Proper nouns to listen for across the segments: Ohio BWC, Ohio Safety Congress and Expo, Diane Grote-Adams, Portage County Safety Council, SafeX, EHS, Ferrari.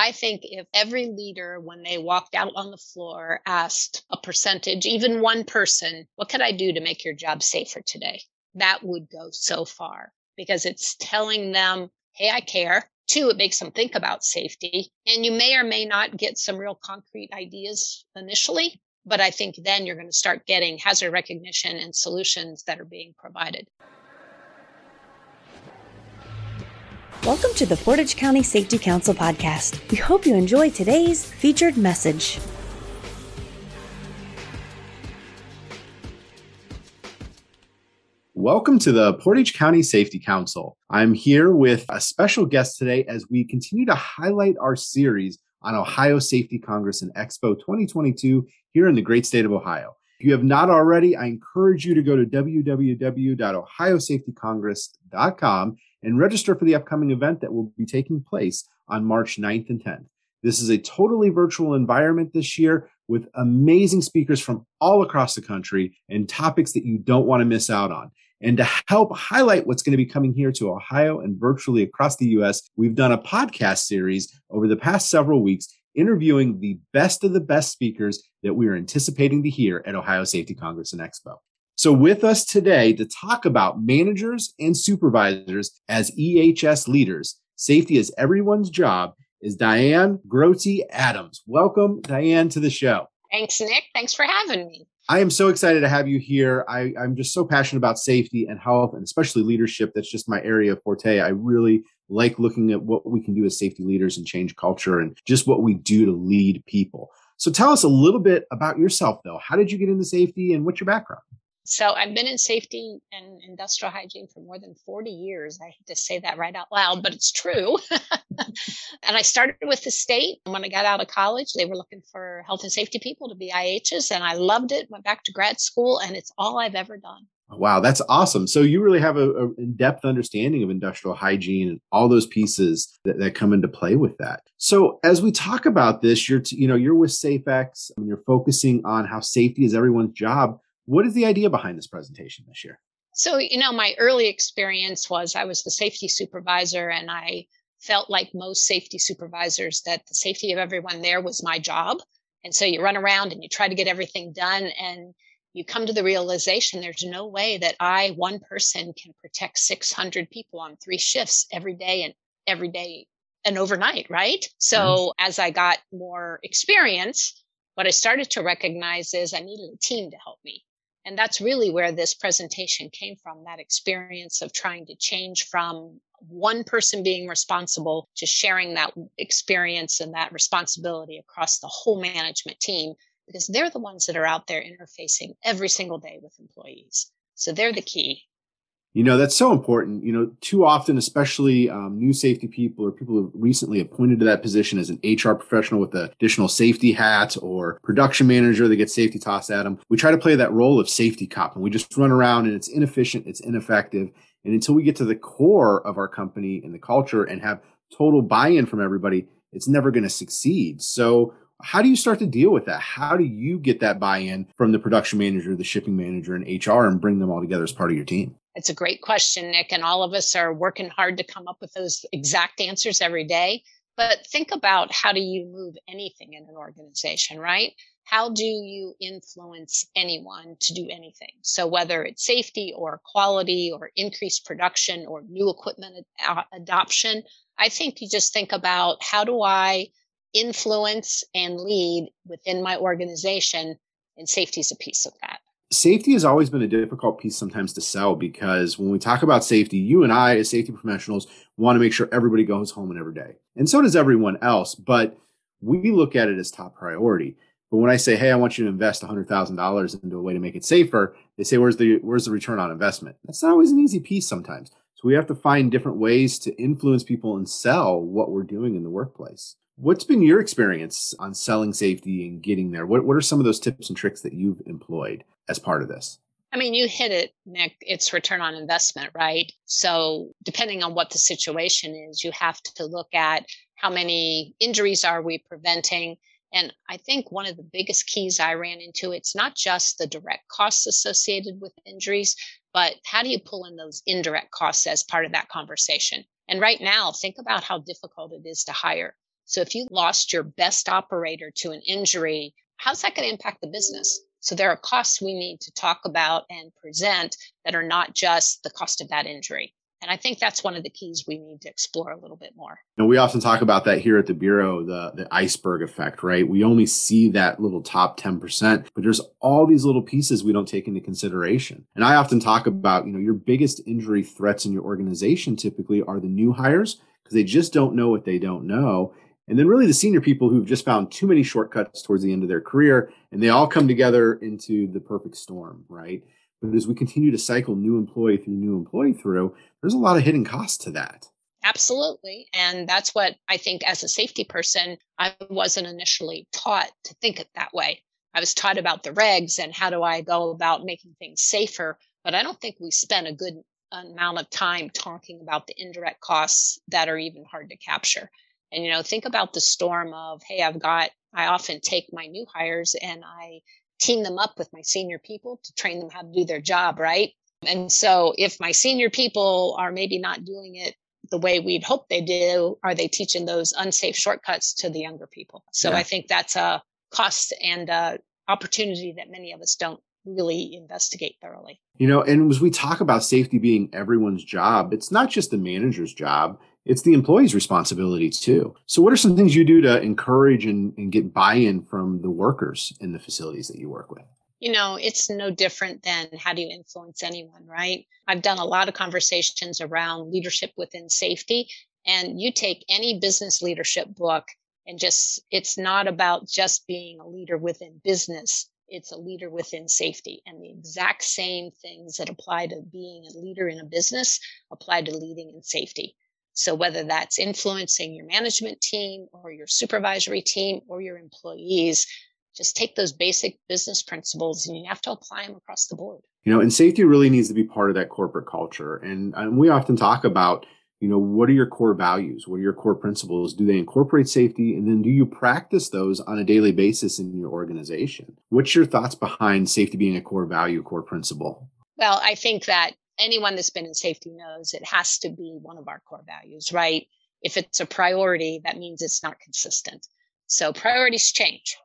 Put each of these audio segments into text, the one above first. I think if every leader, when they walked out on the floor, asked a percentage, even one person, what could I do to make your job safer today? That would go so far because it's telling them, hey, I care. Two, it makes them think about safety. And you may or may not get some real concrete ideas initially, but I think then you're going to start getting hazard recognition and solutions that are being provided. Welcome to the Portage County Safety Council podcast. We hope you enjoy today's featured message. Welcome to the Portage County Safety Council. I'm here with a special guest today as we continue to highlight our series on Ohio Safety Congress and Expo 2022 here in the great state of Ohio. If you have not already, I encourage you to go to www.ohiosafetycongress.com and register for the upcoming event that will be taking place on March 9th and 10th. This is a totally virtual environment this year with amazing speakers from all across the country and topics that you don't want to miss out on. And to help highlight what's going to be coming here to Ohio and virtually across the U.S., we've done a podcast series over the past several weeks interviewing the best of the best speakers that we are anticipating to hear at Ohio Safety Congress and Expo. So with us today to talk about managers and supervisors as EHS leaders, safety is everyone's job, is Diane Grote-Adams. Welcome, Diane, to the show. Thanks, Nick. Thanks for having me. I am so excited to have you here. I'm just so passionate about safety and health and especially leadership. That's just my area of forte. I really like looking at what we can do as safety leaders and change culture and just what we do to lead people. So tell us a little bit about yourself, though. How did you get into safety and what's your background? So I've been in safety and industrial hygiene for more than 40 years. I hate to say that right out loud, but it's true. And I started with the state. When I got out of college, they were looking for health and safety people to be IHs, and I loved it. Went back to grad school, and it's all I've ever done. Wow, that's awesome. So you really have an in-depth understanding of industrial hygiene and all those pieces that come into play with that. So as we talk about this, you're with SafeX, and you're focusing on how safety is everyone's job. What is the idea behind this presentation this year? So, my early experience was I was the safety supervisor, and I felt like most safety supervisors that the safety of everyone there was my job. And so you run around and you try to get everything done, and you come to the realization there's no way that I, one person, can protect 600 people on 3 shifts every day and overnight, right? So As I got more experience, what I started to recognize is I needed a team to help me. And that's really where this presentation came from, that experience of trying to change from one person being responsible to sharing that experience and that responsibility across the whole management team, because they're the ones that are out there interfacing every single day with employees. So they're the key. That's so important. Too often, especially new safety people or people who recently appointed to that position as an HR professional with an additional safety hat or production manager, they get safety tossed at them. We try to play that role of safety cop, and we just run around, and it's inefficient, it's ineffective. And until we get to the core of our company and the culture and have total buy-in from everybody, it's never going to succeed. So how do you start to deal with that? How do you get that buy-in from the production manager, the shipping manager, and HR and bring them all together as part of your team? It's a great question, Nick, and all of us are working hard to come up with those exact answers every day. But think about, how do you move anything in an organization, right? How do you influence anyone to do anything? So whether it's safety or quality or increased production or new equipment adoption, I think you just think about, how do I influence and lead within my organization? And safety is a piece of that. Safety has always been a difficult piece sometimes to sell, because when we talk about safety, you and I as safety professionals want to make sure everybody goes home every day. And so does everyone else, but we look at it as top priority. But when I say, hey, I want you to invest $100,000 into a way to make it safer, they say, where's the return on investment? That's not always an easy piece sometimes. So we have to find different ways to influence people and sell what we're doing in the workplace. What's been your experience on selling safety and getting there? What are some of those tips and tricks that you've employed as part of this? I mean, you hit it, Nick. It's return on investment, right? So depending on what the situation is, you have to look at how many injuries are we preventing. And I think one of the biggest keys I ran into, it's not just the direct costs associated with injuries, but how do you pull in those indirect costs as part of that conversation? And right now, think about how difficult it is to hire. So if you lost your best operator to an injury, how's that going to impact the business? So there are costs we need to talk about and present that are not just the cost of that injury. And I think that's one of the keys we need to explore a little bit more. And we often talk about that here at the Bureau, the iceberg effect, right? We only see that little top 10%, but there's all these little pieces we don't take into consideration. And I often talk about, you know, your biggest injury threats in your organization typically are the new hires because they just don't know what they don't know. And then really the senior people who've just found too many shortcuts towards the end of their career, and they all come together into the perfect storm, right? But as we continue to cycle new employee through, there's a lot of hidden costs to that. Absolutely. And that's what I think as a safety person, I wasn't initially taught to think it that way. I was taught about the regs and how do I go about making things safer. But I don't think we spent a good amount of time talking about the indirect costs that are even hard to capture. And, you know, think about the storm of, hey, I often take my new hires and I team them up with my senior people to train them how to do their job, right? And so if my senior people are maybe not doing it the way we'd hope they do, are they teaching those unsafe shortcuts to the younger people? So yeah. I think that's a cost and a opportunity that many of us don't really investigate thoroughly. You know, and as we talk about safety being everyone's job, it's not just the manager's job. It's the employee's responsibility too. So what are some things you do to encourage and get buy-in from the workers in the facilities that you work with? You know, it's no different than how do you influence anyone, right? I've done a lot of conversations around leadership within safety, and you take any business leadership book and just, it's not about just being a leader within business. It's a leader within safety. And the exact same things that apply to being a leader in a business apply to leading in safety. So whether that's influencing your management team or your supervisory team or your employees, just take those basic business principles and you have to apply them across the board. You know, and safety really needs to be part of that corporate culture. And we often talk about, you know, what are your core values? What are your core principles? Do they incorporate safety? And then do you practice those on a daily basis in your organization? What's your thoughts behind safety being a core value, core principle? Well, I think that anyone that's been in safety knows it has to be one of our core values, right? If it's a priority, that means it's not consistent. So priorities change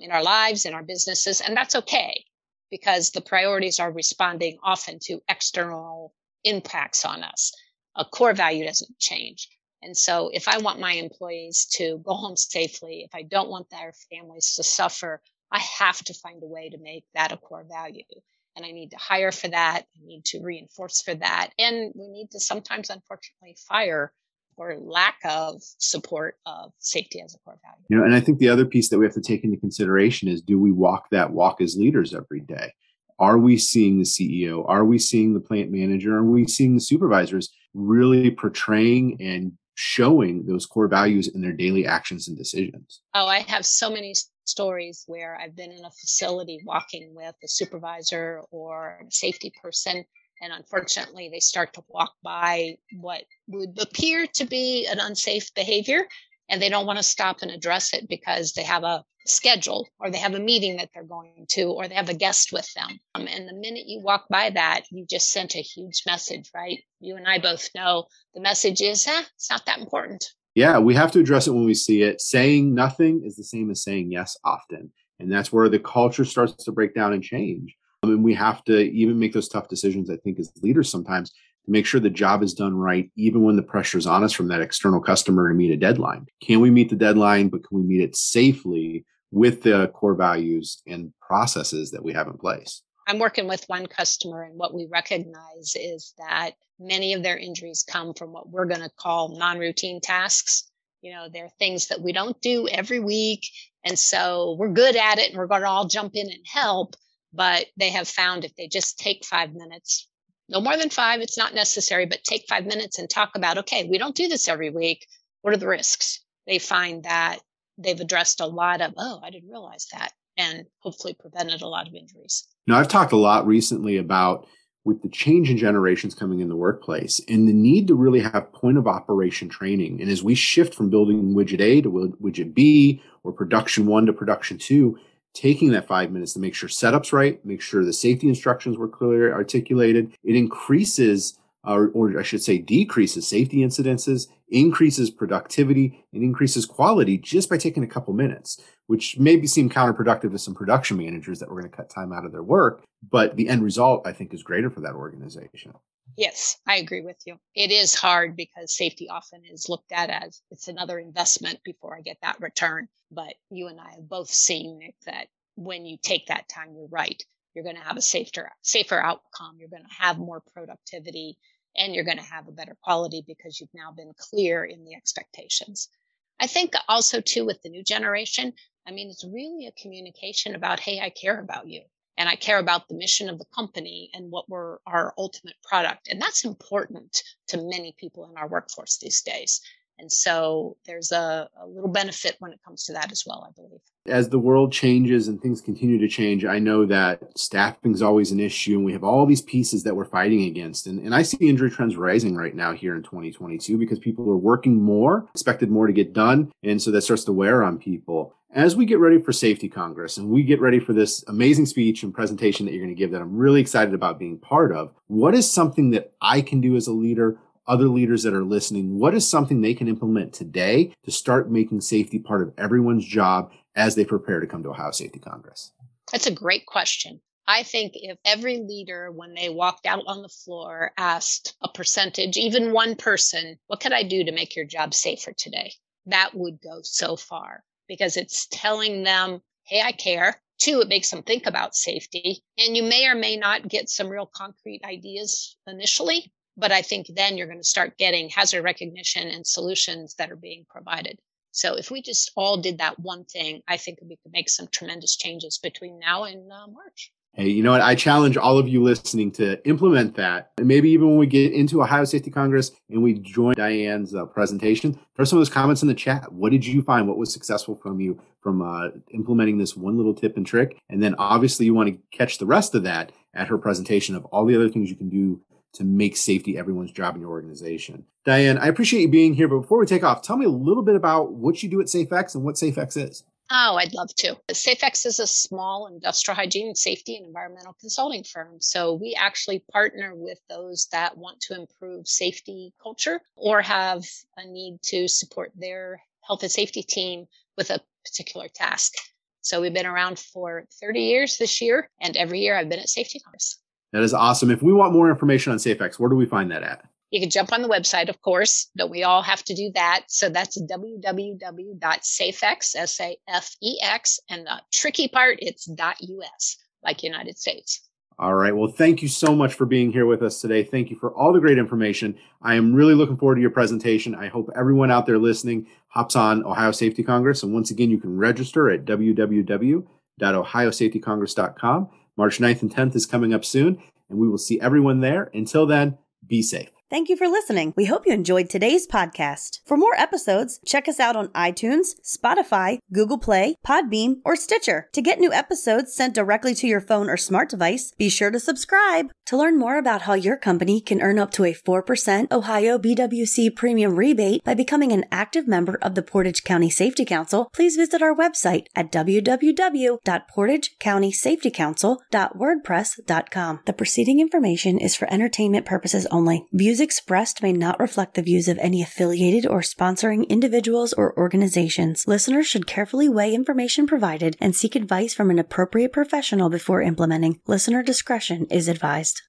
in our lives, in our businesses, and that's okay because the priorities are responding often to external impacts on us. A core value doesn't change. And so if I want my employees to go home safely, if I don't want their families to suffer, I have to find a way to make that a core value. And I need to hire for that. I need to reinforce for that. And we need to sometimes, unfortunately, fire or lack of support of safety as a core value. You know, and I think the other piece that we have to take into consideration is, do we walk that walk as leaders every day? Are we seeing the CEO? Are we seeing the plant manager? Are we seeing the supervisors really portraying and showing those core values in their daily actions and decisions? Oh, I have so many stories where I've been in a facility walking with a supervisor or a safety person, and unfortunately they start to walk by what would appear to be an unsafe behavior, and they don't want to stop and address it because they have a schedule or they have a meeting that they're going to, or they have a guest with them. And the minute you walk by that, you just sent a huge message, right? You and I both know the message is, it's not that important. Yeah, we have to address it when we see it. Saying nothing is the same as saying yes often. And that's where the culture starts to break down and change. And we have to even make those tough decisions, I think, as leaders sometimes, to make sure the job is done right, even when the pressure is on us from that external customer to meet a deadline. Can we meet the deadline, but can we meet it safely with the core values and processes that we have in place? I'm working with one customer, and what we recognize is that many of their injuries come from what we're going to call non-routine tasks. You know, they're things that we don't do every week. And so we're good at it and we're going to all jump in and help. But they have found if they just take 5 minutes, no more than five, it's not necessary, but take 5 minutes and talk about, okay, we don't do this every week. What are the risks? They find that they've addressed a lot of, oh, I didn't realize that, and hopefully prevented a lot of injuries. Now, I've talked a lot recently about with the change in generations coming in the workplace and the need to really have point of operation training. And as we shift from building widget A to widget B or production one to production two, taking that 5 minutes to make sure setup's right, make sure the safety instructions were clearly articulated, it increases or I should say decreases safety incidences, increases productivity, and increases quality just by taking a couple minutes, which maybe seem counterproductive to some production managers that we're going to cut time out of their work. But the end result, I think, is greater for that organization. Yes, I agree with you. It is hard because safety often is looked at as it's another investment before I get that return. But you and I have both seen, Nick, that when you take that time, you're right. You're going to have a safer outcome. You're going to have more productivity, and you're going to have a better quality because you've now been clear in the expectations. I think also, too, with the new generation, I mean, it's really a communication about, hey, I care about you, and I care about the mission of the company and what we're our ultimate product. And that's important to many people in our workforce these days. And so there's a little benefit when it comes to that as well, I believe. As the world changes and things continue to change, I know that staffing is always an issue, and we have all these pieces that we're fighting against. And I see injury trends rising right now here in 2022 because people are working more, expected more to get done. And so that starts to wear on people. As we get ready for Safety Congress and we get ready for this amazing speech and presentation that you're going to give that I'm really excited about being part of, what is something that I can do as a leader, other leaders that are listening, what is something they can implement today to start making safety part of everyone's job as they prepare to come to Ohio Safety Congress? That's a great question. I think if every leader, when they walked out on the floor, asked a percentage, even one person, what could I do to make your job safer today? That would go so far because it's telling them, hey, I care. Two, it makes them think about safety. And you may or may not get some real concrete ideas initially, but I think then you're going to start getting hazard recognition and solutions that are being provided. So if we just all did that one thing, I think we could make some tremendous changes between now and March. Hey, you know what? I challenge all of you listening to implement that. And maybe even when we get into Ohio Safety Congress and we join Diane's presentation, throw some of those comments in the chat. What did you find? What was successful from you from implementing this one little tip and trick? And then obviously you want to catch the rest of that at her presentation of all the other things you can do to make safety everyone's job in your organization. Diane, I appreciate you being here, but before we take off, tell me a little bit about what you do at SafeX and what SafeX is. Oh, I'd love to. SafeX is a small industrial hygiene, safety, and environmental consulting firm. So we actually partner with those that want to improve safety culture or have a need to support their health and safety team with a particular task. So we've been around for 30 years this year, and every year I've been at Safety Congress. That is awesome. If we want more information on SafeX, where do we find that at? You can jump on the website, of course. Don't we all have to do that? So that's www.safex, SAFEX. And the tricky part, it's .us, like United States. All right. Well, thank you so much for being here with us today. Thank you for all the great information. I am really looking forward to your presentation. I hope everyone out there listening hops on Ohio Safety Congress. And once again, you can register at www.ohiosafetycongress.com. March 9th and 10th is coming up soon, and we will see everyone there. Until then, be safe. Thank you for listening. We hope you enjoyed today's podcast. For more episodes, check us out on iTunes, Spotify, Google Play, Podbeam, or Stitcher. To get new episodes sent directly to your phone or smart device, be sure to subscribe. To learn more about how your company can earn up to a 4% Ohio BWC premium rebate by becoming an active member of the Portage County Safety Council, please visit our website at www.portagecountysafetycouncil.wordpress.com. The preceding information is for entertainment purposes only. Views expressed may not reflect the views of any affiliated or sponsoring individuals or organizations. Listeners should carefully weigh information provided and seek advice from an appropriate professional before implementing. Listener discretion is advised.